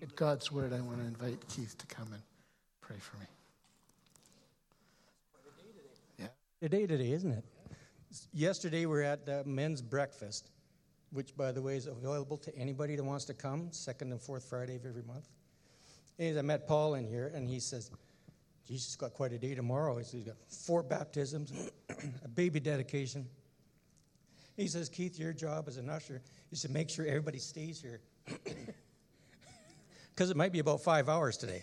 At God's word, I want to invite Keith to come and pray for me. Yeah. The day today, isn't it? Yesterday, we were at men's breakfast, which, by the way, is available to anybody that wants to come, second and fourth Friday of every month. Anyways, I met Paul in here, and he says, Jesus got quite a day tomorrow. He says, he's got 4 baptisms, a baby dedication. He says, Keith, your job as an usher is to make sure everybody stays here. Because it might be about 5 hours today.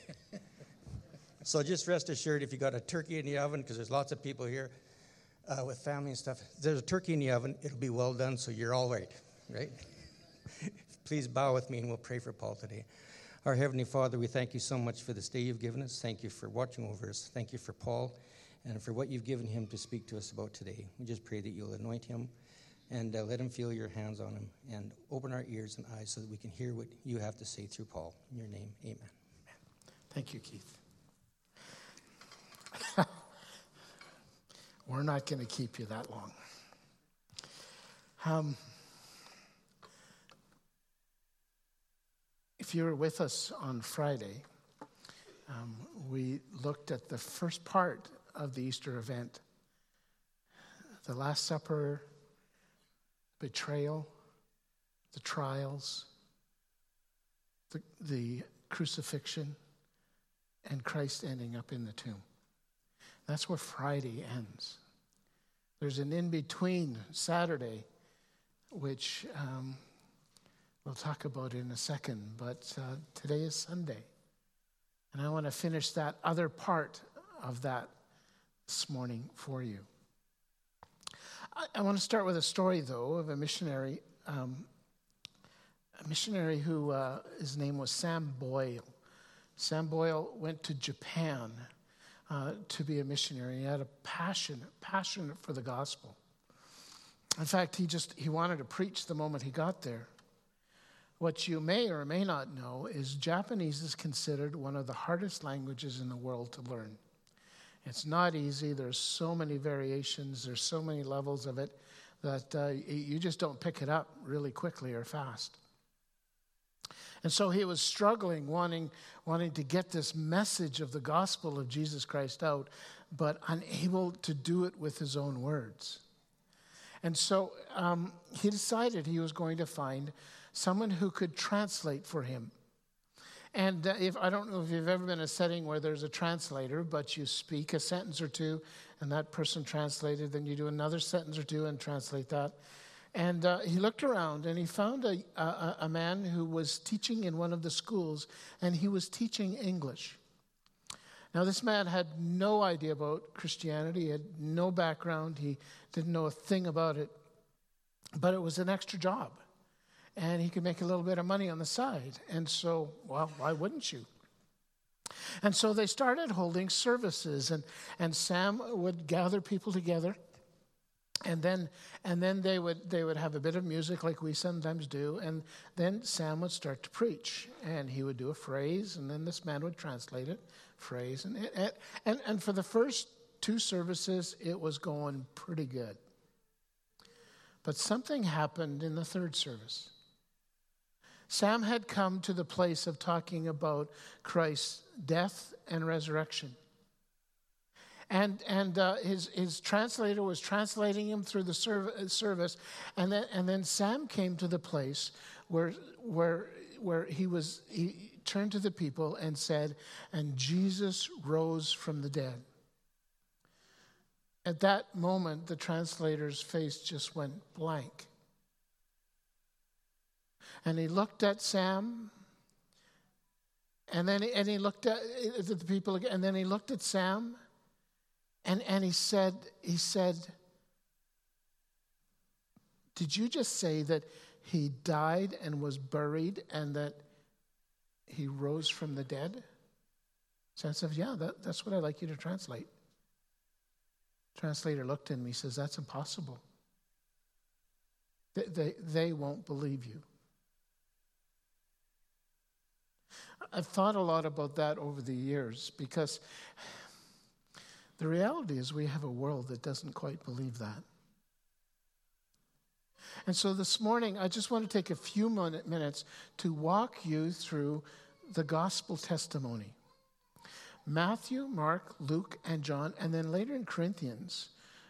So just rest assured, if you got a turkey in the oven, because there's lots of people here with family and stuff, if there's a turkey in the oven, it'll be well done, so you're all right, right? Please bow with me, and we'll pray for Paul today. Our Heavenly Father, we thank you so much for this day you've given us. Thank you for watching over us. Thank you for Paul and for what you've given him to speak to us about today. We just pray that you'll anoint him and let him feel your hands on him and open our ears and eyes so that we can hear what you have to say through Paul. In your name, amen. Thank you, Keith. We're not going to keep you that long. If you were with us on Friday, we looked at the first part of the Easter event, the Last Supper, betrayal, the trials, the crucifixion, and Christ ending up in the tomb. That's where Friday ends. There's an in-between Saturday, which we'll talk about in a second, but today is Sunday. And I want to finish that other part of that this morning for you. I want to start with a story, though, of a missionary who his name was Sam Boyle. Sam Boyle went to Japan to be a missionary. He had a passion for the gospel. In fact, he wanted to preach the moment he got there. What you may or may not know is Japanese is considered one of the hardest languages in the world to learn. It's not easy. There's so many variations. There's so many levels of it that you just don't pick it up really quickly or fast. And so he was struggling, wanting to get this message of the gospel of Jesus Christ out, but unable to do it with his own words. And so he decided he was going to find someone who could translate for him. And I don't know if you've ever been in a setting where there's a translator, but you speak a sentence or two, and that person translated, then you do another sentence or two and translate that. And he looked around, and he found a man who was teaching in one of the schools, and he was teaching English. Now, this man had no idea about Christianity. He had no background. He didn't know a thing about it. But it was an extra job. And he could make a little bit of money on the side. And so, well, why wouldn't you? And so they started holding services, and Sam would gather people together, and then they would have a bit of music like we sometimes do, and then Sam would start to preach, and he would do a phrase, and then this man would translate it, phrase, and for the first 2 services, it was going pretty good. But something happened in the 3rd service. Sam had come to the place of talking about Christ's death and resurrection. And his translator was translating him through the service, and then Sam came to the place where he turned to the people and said, "And Jesus rose from the dead." At that moment, the translator's face just went blank. And he looked at Sam, and he looked at the people again, and then he looked at Sam, and he said, "Did you just say that he died and was buried and that he rose from the dead?" So I said, "Yeah, that's what I'd like you to translate." Translator looked at him. He says, "That's impossible. They won't believe you." I've thought a lot about that over the years, because the reality is we have a world that doesn't quite believe that. And so this morning, I just want to take a few minutes to walk you through the gospel testimony. Matthew, Mark, Luke, and John, and then later in Corinthians,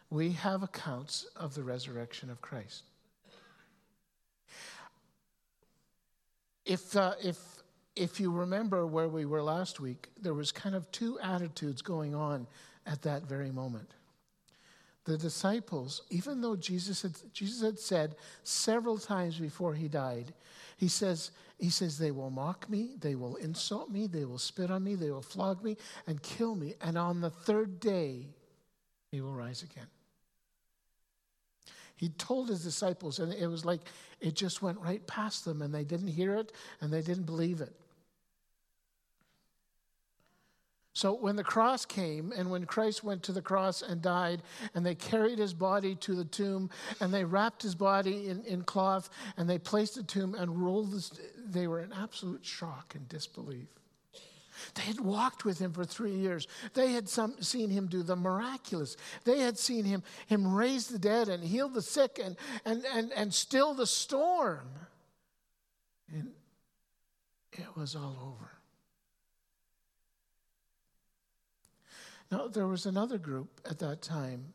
we have accounts of the resurrection of Christ. If you remember where we were last week, there was kind of two attitudes going on at that very moment. The disciples, even though Jesus had said several times before he died, he says, they will mock me, they will insult me, they will spit on me, they will flog me and kill me, and on the third day he will rise again. He told his disciples, and it was like it just went right past them, and they didn't hear it, and they didn't believe it. So when the cross came, and when Christ went to the cross and died, and they carried his body to the tomb, and they wrapped his body in cloth, and they placed the tomb and rolled this, they were in absolute shock and disbelief. They had walked with him for 3 years. They had seen him do the miraculous. They had seen him raise the dead and heal the sick and still the storm. And it was all over. Now, there was another group at that time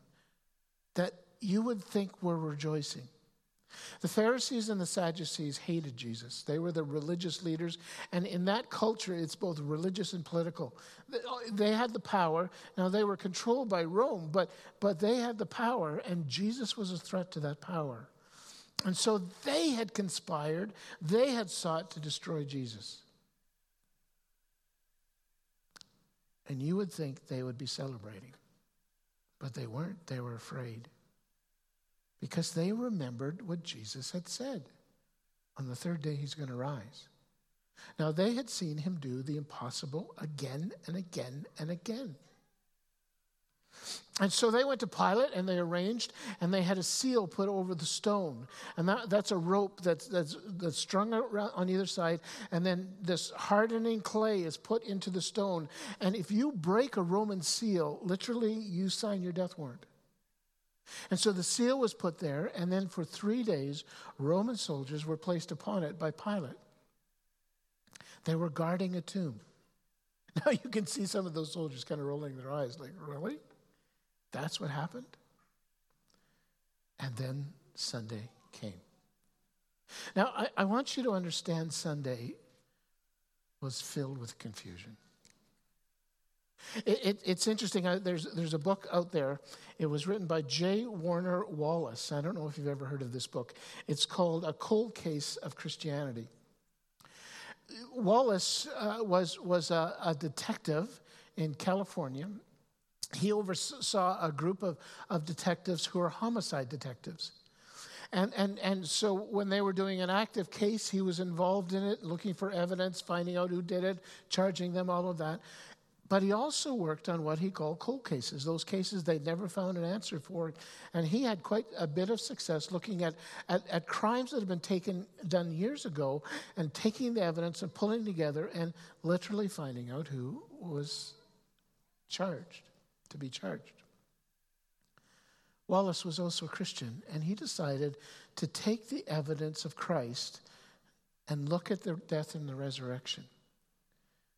that you would think were rejoicing. The Pharisees and the Sadducees hated Jesus. They were the religious leaders, and in that culture, it's both religious and political. They had the power. Now, they were controlled by Rome, but they had the power, and Jesus was a threat to that power. And so they had conspired. They had sought to destroy Jesus. And you would think they would be celebrating. But they weren't. They were afraid. Because they remembered what Jesus had said. On the third day, he's going to rise. Now, they had seen him do the impossible again and again and again. And so they went to Pilate, and they arranged, and they had a seal put over the stone. And that's a rope that's strung around on either side, and then this hardening clay is put into the stone. And if you break a Roman seal, literally you sign your death warrant. And so the seal was put there, and then for 3 days, Roman soldiers were placed upon it by Pilate. They were guarding a tomb. Now you can see some of those soldiers kind of rolling their eyes like, really? That's what happened? And then Sunday came. Now, I want you to understand Sunday was filled with confusion. It's interesting. There's a book out there. It was written by J. Warner Wallace. I don't know if you've ever heard of this book. It's called A Cold Case of Christianity. Wallace was a detective in California. He oversaw a group of detectives who were homicide detectives. And so when they were doing an active case, he was involved in it, looking for evidence, finding out who did it, charging them, all of that. But he also worked on what he called cold cases, those cases they'd never found an answer for. And he had quite a bit of success looking at crimes that had been done years ago and taking the evidence and pulling together and literally finding out who was to be charged. Wallace was also a Christian, and he decided to take the evidence of Christ and look at the death and the resurrection.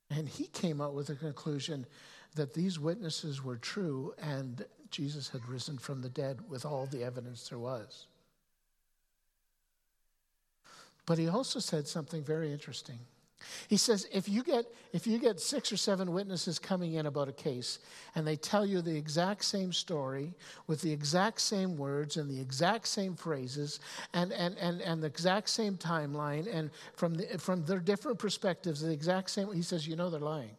And he came out with a conclusion that these witnesses were true and Jesus had risen from the dead with all the evidence there was. But he also said something very interesting. He says, if you get 6 or 7 witnesses coming in about a case and they tell you the exact same story with the exact same words and the exact same phrases and the exact same timeline and from their different perspectives, the exact same, he says, you know they're lying.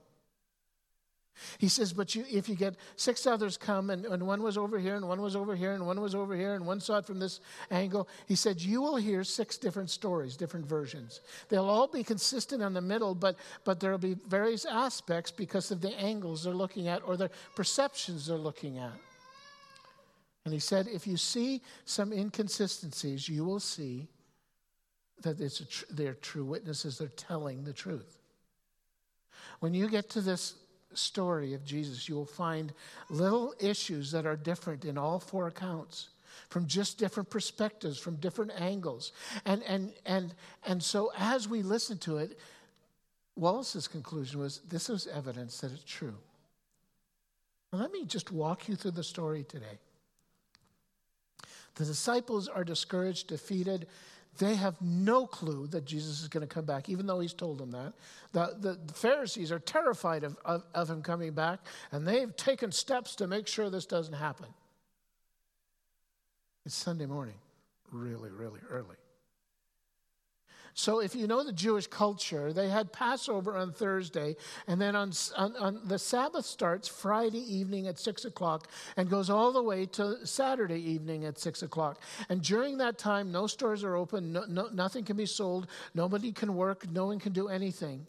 He says, but if you get 6 others come and one was over here and one was over here and one was over here and one saw it from this angle, he said, you will hear 6 different stories, different versions. They'll all be consistent in the middle, but there will be various aspects because of the angles they're looking at or the perceptions they're looking at. And he said, if you see some inconsistencies, you will see that they're true witnesses. They're telling the truth. When you get to this story of Jesus, you will find little issues that are different in all 4 accounts. from just different perspectives, from different angles. And so as we listened to it, Wallace's conclusion was, this is evidence that it's true. Now, let me just walk you through the story today. The disciples are discouraged, defeated. They have no clue that Jesus is going to come back, even though he's told them that. The Pharisees are terrified of him coming back, and they've taken steps to make sure this doesn't happen. It's Sunday morning, really, really early. So if you know the Jewish culture, they had Passover on Thursday, and then on the Sabbath starts Friday evening at 6 o'clock and goes all the way to Saturday evening at 6 o'clock. And during that time, no stores are open, nothing can be sold, nobody can work, no one can do anything.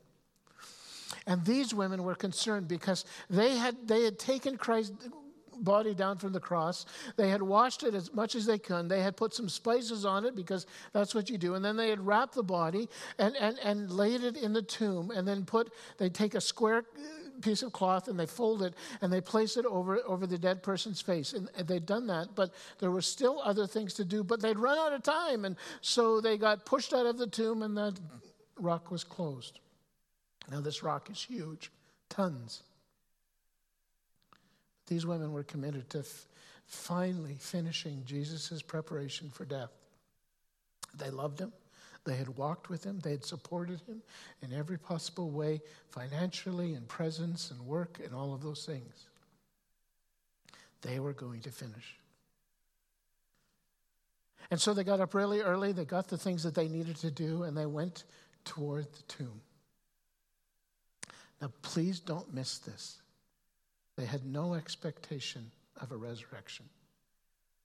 And these women were concerned because they had taken Christ's body down from the cross. They had washed it as much as they could. They had put some spices on it because that's what you do. And then they had wrapped the body and laid it in the tomb, and then they take a square piece of cloth and they fold it and they place it over the dead person's face. And they'd done that, but there were still other things to do, but they'd run out of time. And so they got pushed out of the tomb and the rock was closed. Now this rock is huge, tons. These women were committed to finally finishing Jesus' preparation for death. They loved him. They had walked with him. They had supported him in every possible way, financially, in presence, and work, and all of those things. They were going to finish. And so they got up really early. They got the things that they needed to do, and they went toward the tomb. Now, please don't miss this. They had no expectation of a resurrection.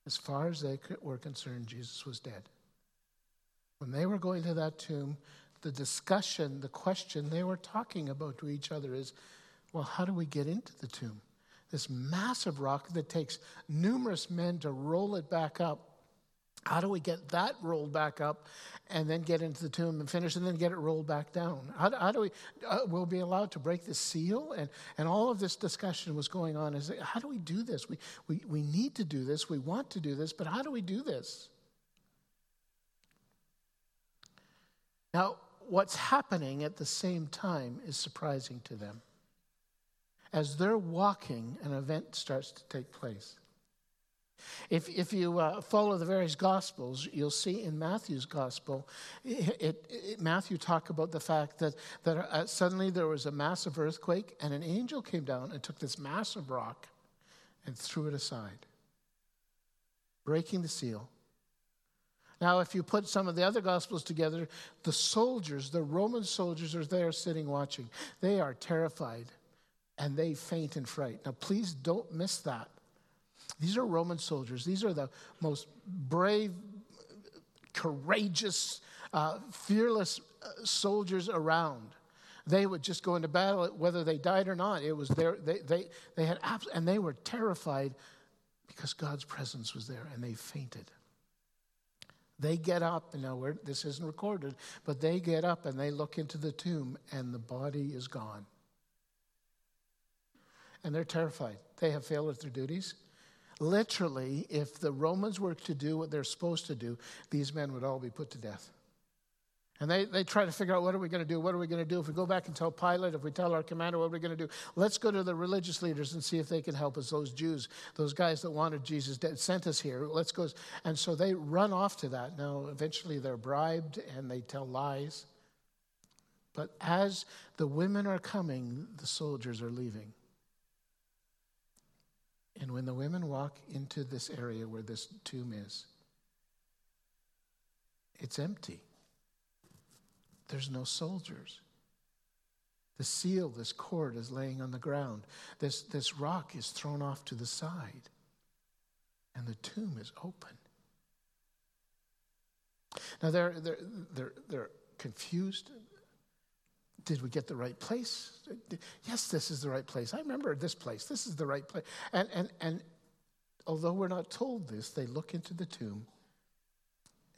As far as they were concerned, Jesus was dead. When they were going to that tomb, the question they were talking about to each other is, well, how do we get into the tomb? This massive rock that takes numerous men to roll it back up. How do we get that rolled back up and then get into the tomb and finish and then get it rolled back down? We'll be allowed to break the seal? And all of this discussion was going on. Is how do we do this? We need to do this. We want to do this, but how do we do this? Now, what's happening at the same time is surprising to them. As they're walking, an event starts to take place. If you follow the various Gospels, you'll see in Matthew's Gospel, Matthew talk about the fact that suddenly there was a massive earthquake and an angel came down and took this massive rock and threw it aside, breaking the seal. Now, if you put some of the other Gospels together, the Roman soldiers are there sitting watching. They are terrified and they faint in fright. Now, please don't miss that. These are Roman soldiers. These are the most brave, courageous, fearless soldiers around. They would just go into battle whether they died or not. It was their and they were terrified because God's presence was there, and they fainted. They get up, and now this isn't recorded, but they get up and they look into the tomb, and the body is gone. And they're terrified. They have failed at their duties. Literally, if the Romans were to do what they're supposed to do, these men would all be put to death. And they try to figure out, what are we going to do? What are we going to do? If we go back and tell Pilate, if we tell our commander, what are we going to do? Let's go to the religious leaders and see if they can help us. Those Jews, those guys that wanted Jesus dead, sent us here. Let's go. And so they run off to that. Now, eventually they're bribed and they tell lies. But as the women are coming, the soldiers are leaving. And when the women walk into this area where this tomb is, it's empty. There's no soldiers. The seal, this cord, is laying on the ground. This rock is thrown off to the side. And the tomb is open. Now they're confused. Did we get the right place? Yes, this is the right place. I remember this place. This is the right place. And although we're not told this, they look into the tomb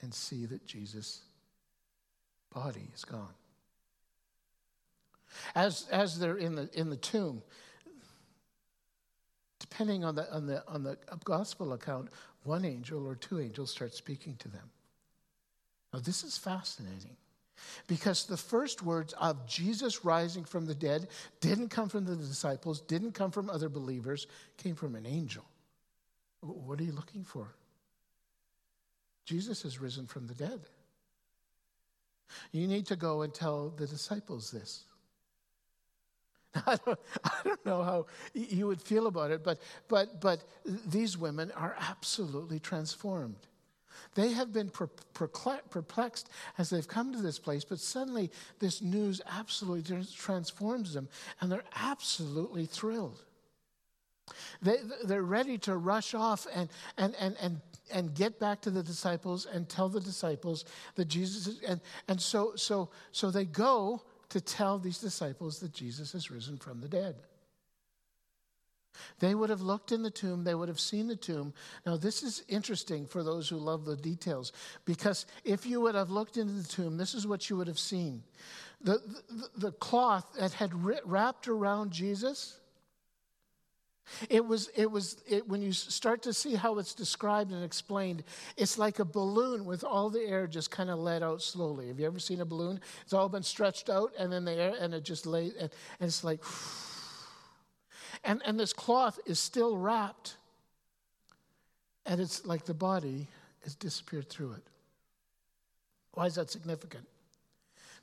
and see that Jesus' body is gone. As they're in the tomb, depending on the gospel account, one angel or two angels start speaking to them. Now, this is fascinating because the first words of Jesus rising from the dead didn't come from the disciples, didn't come from other believers, came from an angel. What are you looking for? Jesus has risen from the dead. You need to go and tell the disciples this. I don't know how you would feel about it, but these women are absolutely transformed. They have been perplexed as they've come to this place, but suddenly this news absolutely transforms them, and they're absolutely thrilled. They're ready to rush off and get back to the disciples and tell the disciples that Jesus is, and so they go to tell these disciples that Jesus has risen from the dead. They would have looked in the tomb. They would have seen the tomb. Now, this is interesting for those who love the details, because if you would have looked into the tomb, this is what you would have seen. The cloth that had wrapped around Jesus, it was when you start to see how it's described and explained, it's like a balloon with all the air just kind of let out slowly. Have you ever seen a balloon? It's all been stretched out, and then the air, and it just lays, and it's like... And this cloth is still wrapped, and it's like the body has disappeared through it. Why is that significant?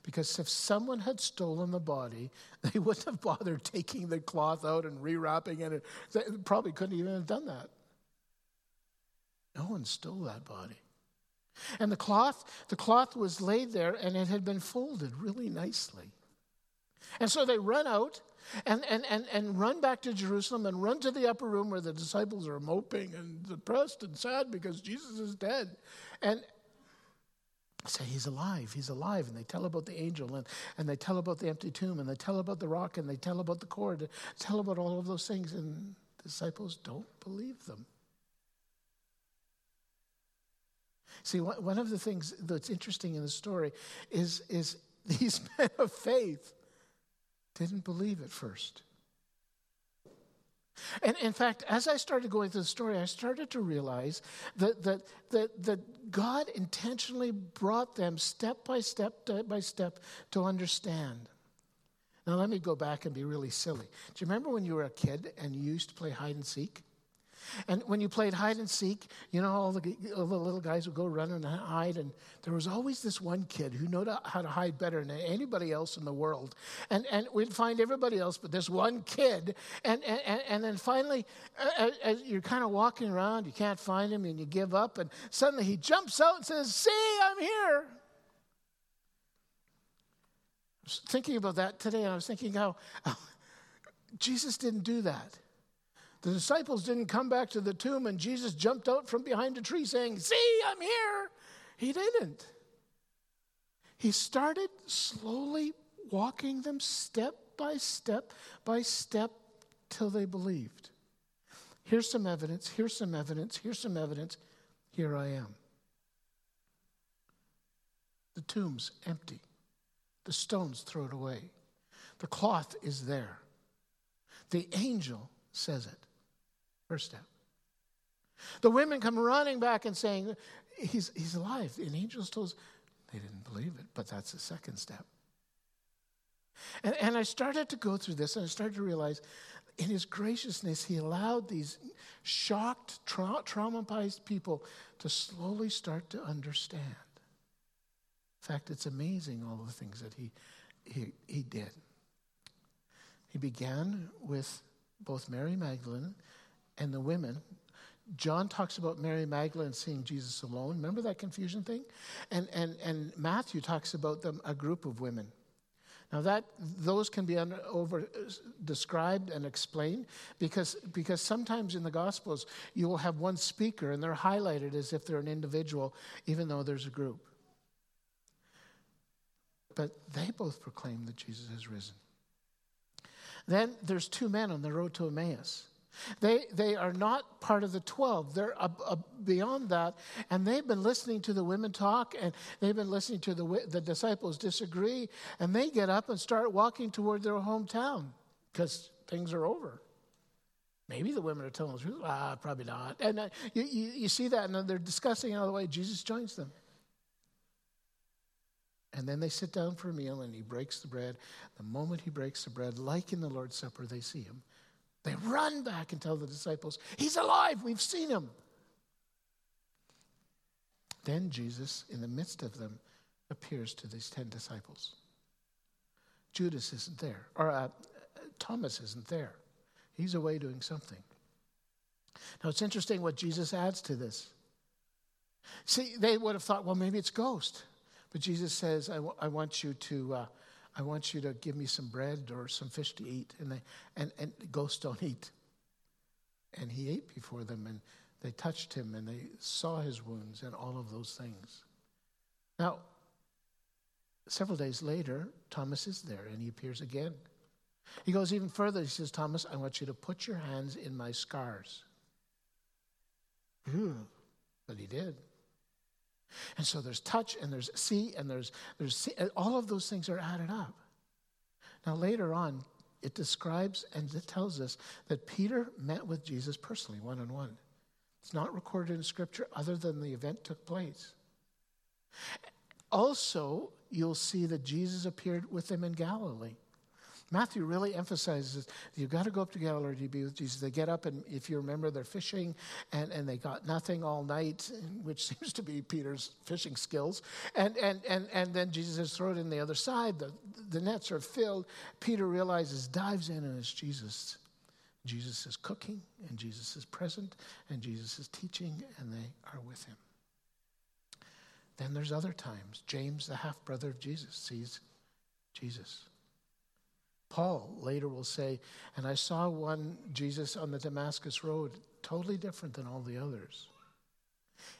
Because if someone had stolen the body, they wouldn't have bothered taking the cloth out and rewrapping it. They probably couldn't even have done that. No one stole that body. And the cloth was laid there, and it had been folded really nicely. And so they run out and run back to Jerusalem and run to the upper room where the disciples are moping and depressed and sad because Jesus is dead. And say, he's alive. And they tell about the angel and they tell about the empty tomb and they tell about the rock and they tell about the cord, tell about all of those things. And the disciples don't believe them. See, one of the things that's interesting in the story is these men of faith didn't believe at first. And in fact, as I started going through the story, I started to realize that God intentionally brought them step by step to understand. Now, let me go back and be really silly. Do you remember when you were a kid and you used to play hide and seek? And when you played hide and seek, you know, all the little guys would go run and hide, and there was always this one kid who knew how to hide better than anybody else in the world. And we'd find everybody else but this one kid. And then finally, as you're kind of walking around, you can't find him, and you give up, and suddenly he jumps out and says, "See, I'm here." I was thinking about that today, and I was thinking how Jesus didn't do that. The disciples didn't come back to the tomb and Jesus jumped out from behind a tree saying, "See, I'm here." He didn't. He started slowly walking them step by step by step till they believed. Here's some evidence, here's some evidence, here's some evidence. Here I am. The tomb's empty. The stone's thrown away. The cloth is there. The angel says it. First step. The women come running back and saying, he's alive. And angels told us, they didn't believe it, but that's the second step. And I started to go through this, and I started to realize in his graciousness, he allowed these shocked, traumatized people to slowly start to understand. In fact, it's amazing all the things that he did. He began with both Mary Magdalene and the women. John talks about Mary Magdalene seeing Jesus alone. Remember that confusion thing? And Matthew talks about them, a group of women. Now that those can be over described and explained because sometimes in the Gospels you will have one speaker and they're highlighted as if they're an individual, even though there's a group. But they both proclaim that Jesus has risen. Then there's two men on the road to Emmaus. They are not part of the 12. They're beyond that. And they've been listening to the women talk, and they've been listening to the disciples disagree, and they get up and start walking toward their hometown because things are over. Maybe the women are telling the truth. Probably not. And you see that, and they're discussing all the way. Jesus joins them. And then they sit down for a meal, and he breaks the bread. The moment he breaks the bread, like in the Lord's Supper, they see him. They run back and tell the disciples, he's alive, we've seen him. Then Jesus, in the midst of them, appears to these 10 disciples. Judas isn't there, or Thomas isn't there. He's away doing something. Now, it's interesting what Jesus adds to this. See, they would have thought, well, maybe it's ghost. But Jesus says, I want you to give me some bread or some fish to eat. And ghosts don't eat. And he ate before them, and they touched him, and they saw his wounds and all of those things. Now, several days later, Thomas is there, and he appears again. He goes even further. He says, Thomas, I want you to put your hands in my scars. But he did. And so there's touch, and there's see, and there's see, and all of those things are added up. Now later on, it describes and it tells us that Peter met with Jesus personally, one-on-one. It's not recorded in Scripture other than the event took place. Also, you'll see that Jesus appeared with them in Galilee. Matthew really emphasizes, you've got to go up to Galilee to be with Jesus. They get up, and if you remember, they're fishing, and they got nothing all night, which seems to be Peter's fishing skills. And then Jesus says, throw it in the other side. The nets are filled. Peter realizes, dives in, and it's Jesus. Jesus is cooking, and Jesus is present, and Jesus is teaching, and they are with him. Then there's other times. James, the half-brother of Jesus, sees Jesus. Paul later will say, and I saw one Jesus on the Damascus Road, totally different than all the others.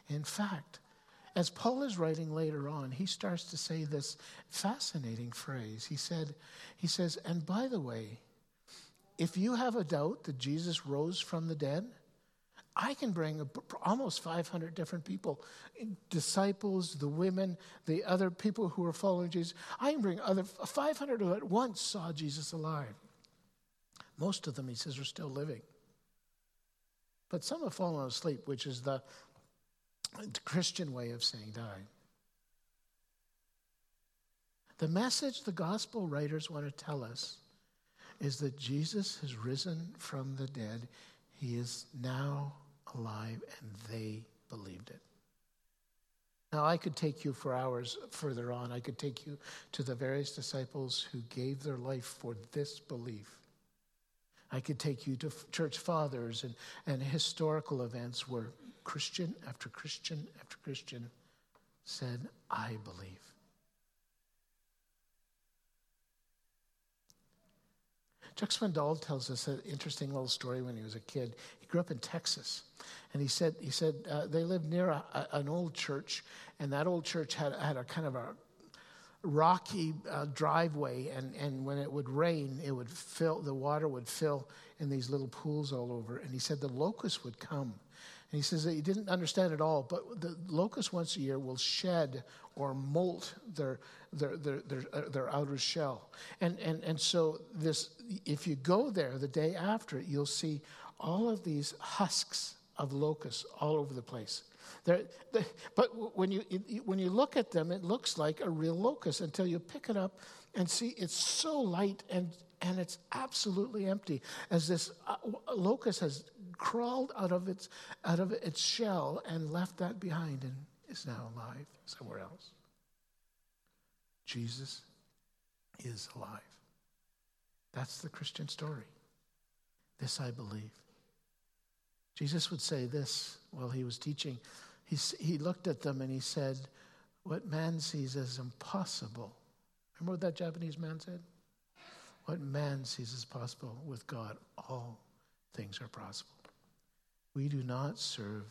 In fact, as Paul is writing later on, he starts to say this fascinating phrase. He says, and by the way, if you have a doubt that Jesus rose from the dead, I can bring almost 500 different people, disciples, the women, the other people who were following Jesus. I can bring other 500 who at once saw Jesus alive. Most of them, he says, are still living. But some have fallen asleep, which is the Christian way of saying died. The message the gospel writers want to tell us is that Jesus has risen from the dead. He is now alive, and they believed it. Now, I could take you for hours further on. I could take you to the various disciples who gave their life for this belief. I could take you to church fathers and historical events where Christian after Christian after Christian said, I believe. Chuck Swindoll tells us an interesting little story when he was a kid. He grew up in Texas, and he said they lived near an old church, and that old church had a kind of a rocky driveway, and when it would rain, it would fill, the water would fill in these little pools all over. And he said the locusts would come, and he says that he didn't understand it all, but the locusts once a year will shed or molt their outer shell, and so this, if you go there the day after, you'll see all of these husks of locusts all over the place. But when you look at them, it looks like a real locust until you pick it up and see it's so light and it's absolutely empty, as this locust has crawled out of its shell and left that behind and is now alive somewhere else. Jesus is alive. That's the Christian story. This I believe. Jesus would say this while he was teaching. He looked at them and he said, what man sees as impossible. Remember what that Japanese man said? What man sees as possible, with God, all things are possible. We do not serve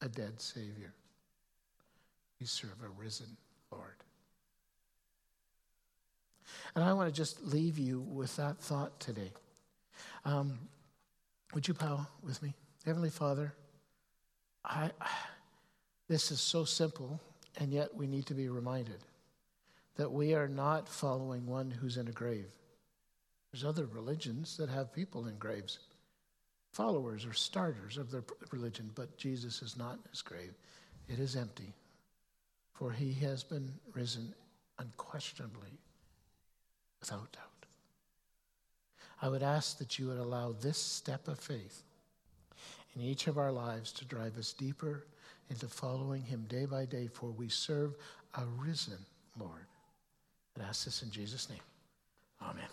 a dead Savior. We serve a risen Lord. And I want to just leave you with that thought today. Would you bow with me? Heavenly Father, this is so simple, and yet we need to be reminded that we are not following one who's in a grave. There's other religions that have people in graves. followers or starters of their religion, but Jesus is not in his grave. It is empty, for he has been risen unquestionably, without doubt. I would ask that you would allow this step of faith in each of our lives to drive us deeper into following him day by day, for we serve a risen Lord. And I ask this in Jesus' name. Amen.